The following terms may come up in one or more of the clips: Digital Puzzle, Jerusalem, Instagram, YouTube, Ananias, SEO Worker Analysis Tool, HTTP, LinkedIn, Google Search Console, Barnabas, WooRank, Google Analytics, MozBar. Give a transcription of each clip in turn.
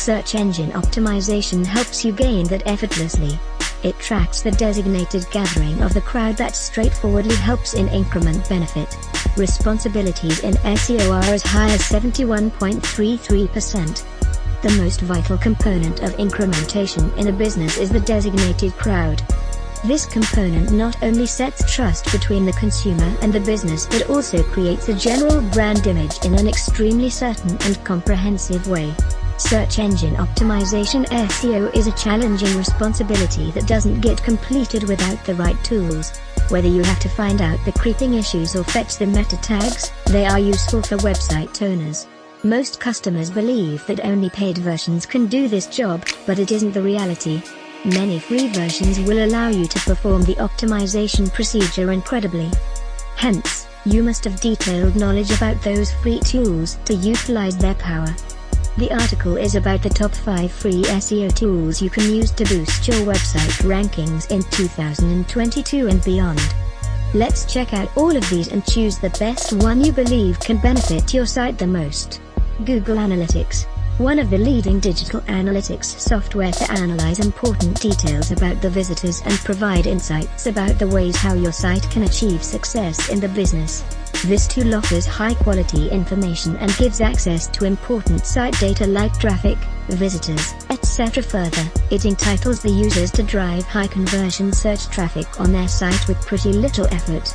Search engine optimization helps you gain that effortlessly. It tracks the designated gathering of the crowd that straightforwardly helps in increment benefit. Responsibilities in SEO are as high as 71.33%. The most vital component of incrementation in a business is the designated crowd. This component not only sets trust between the consumer and the business but also creates a general brand image in an extremely certain and comprehensive way. Search engine optimization SEO is a challenging responsibility that doesn't get completed without the right tools. Whether you have to find out the creeping issues or fetch the meta tags, they are useful for website owners. Most customers believe that only paid versions can do this job, but it isn't the reality. Many free versions will allow you to perform the optimization procedure incredibly. Hence, you must have detailed knowledge about those free tools to utilize their power. The article is about the top 5 free SEO tools you can use to boost your website rankings in 2022 and beyond. Let's check out all of these and choose the best one you believe can benefit your site the most. Google Analytics. One of the leading digital analytics software to analyze important details about the visitors and provide insights about the ways how your site can achieve success in the business. This tool offers high-quality information and gives access to important site data like traffic, visitors, etc. Further, it entitles the users to drive high-conversion search traffic on their site with pretty little effort.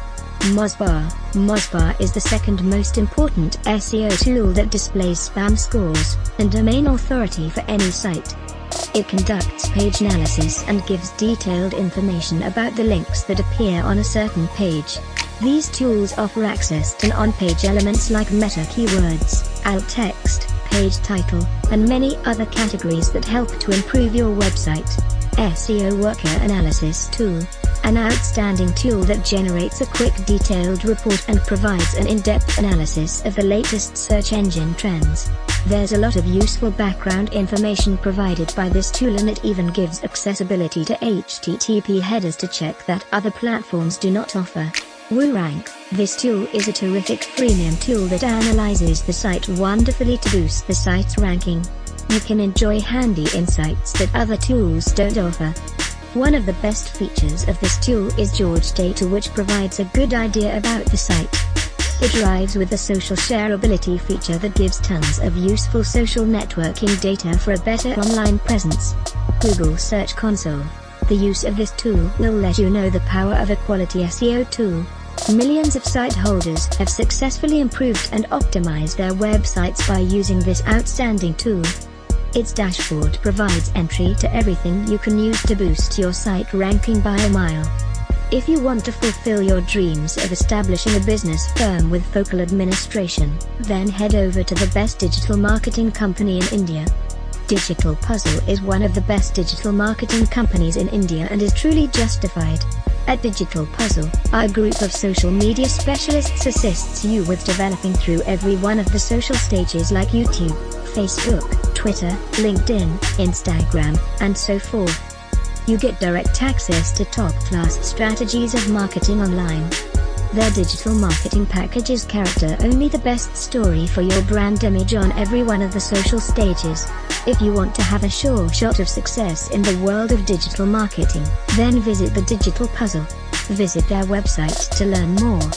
MozBar. MozBar is the second most important SEO tool that displays spam scores and domain authority for any site. It conducts page analysis and gives detailed information about the links that appear on a certain page. These tools offer access to on-page elements like meta keywords, alt text, page title, and many other categories that help to improve your website. SEO Worker Analysis Tool. An outstanding tool that generates a quick detailed report and provides an in-depth analysis of the latest search engine trends. There's a lot of useful background information provided by this tool, and it even gives accessibility to HTTP headers to check that other platforms do not offer. WooRank. This tool is a terrific freemium tool that analyzes the site wonderfully to boost the site's ranking. You can enjoy handy insights that other tools don't offer. One of the best features of this tool is George Data, which provides a good idea about the site. It drives with a social shareability feature that gives tons of useful social networking data for a better online presence. Google Search Console. The use of this tool will let you know the power of a quality SEO tool. Millions of site holders have successfully improved and optimized their websites by using this outstanding tool. Its dashboard provides entry to everything you can use to boost your site ranking by a mile. If you want to fulfill your dreams of establishing a business firm with focal administration, then head over to the best digital marketing company in India. Digital Puzzle is one of the best digital marketing companies in India and is truly justified. At Digital Puzzle, our group of social media specialists assists you with developing through every one of the social stages like YouTube, Facebook, Twitter, LinkedIn, Instagram, and so forth. You get direct access to top-class strategies of marketing online. Their digital marketing packages character only the best story for your brand image on every one of the social stages. If you want to have a sure shot of success in the world of digital marketing, then visit the Digital Puzzle. Visit their website to learn more.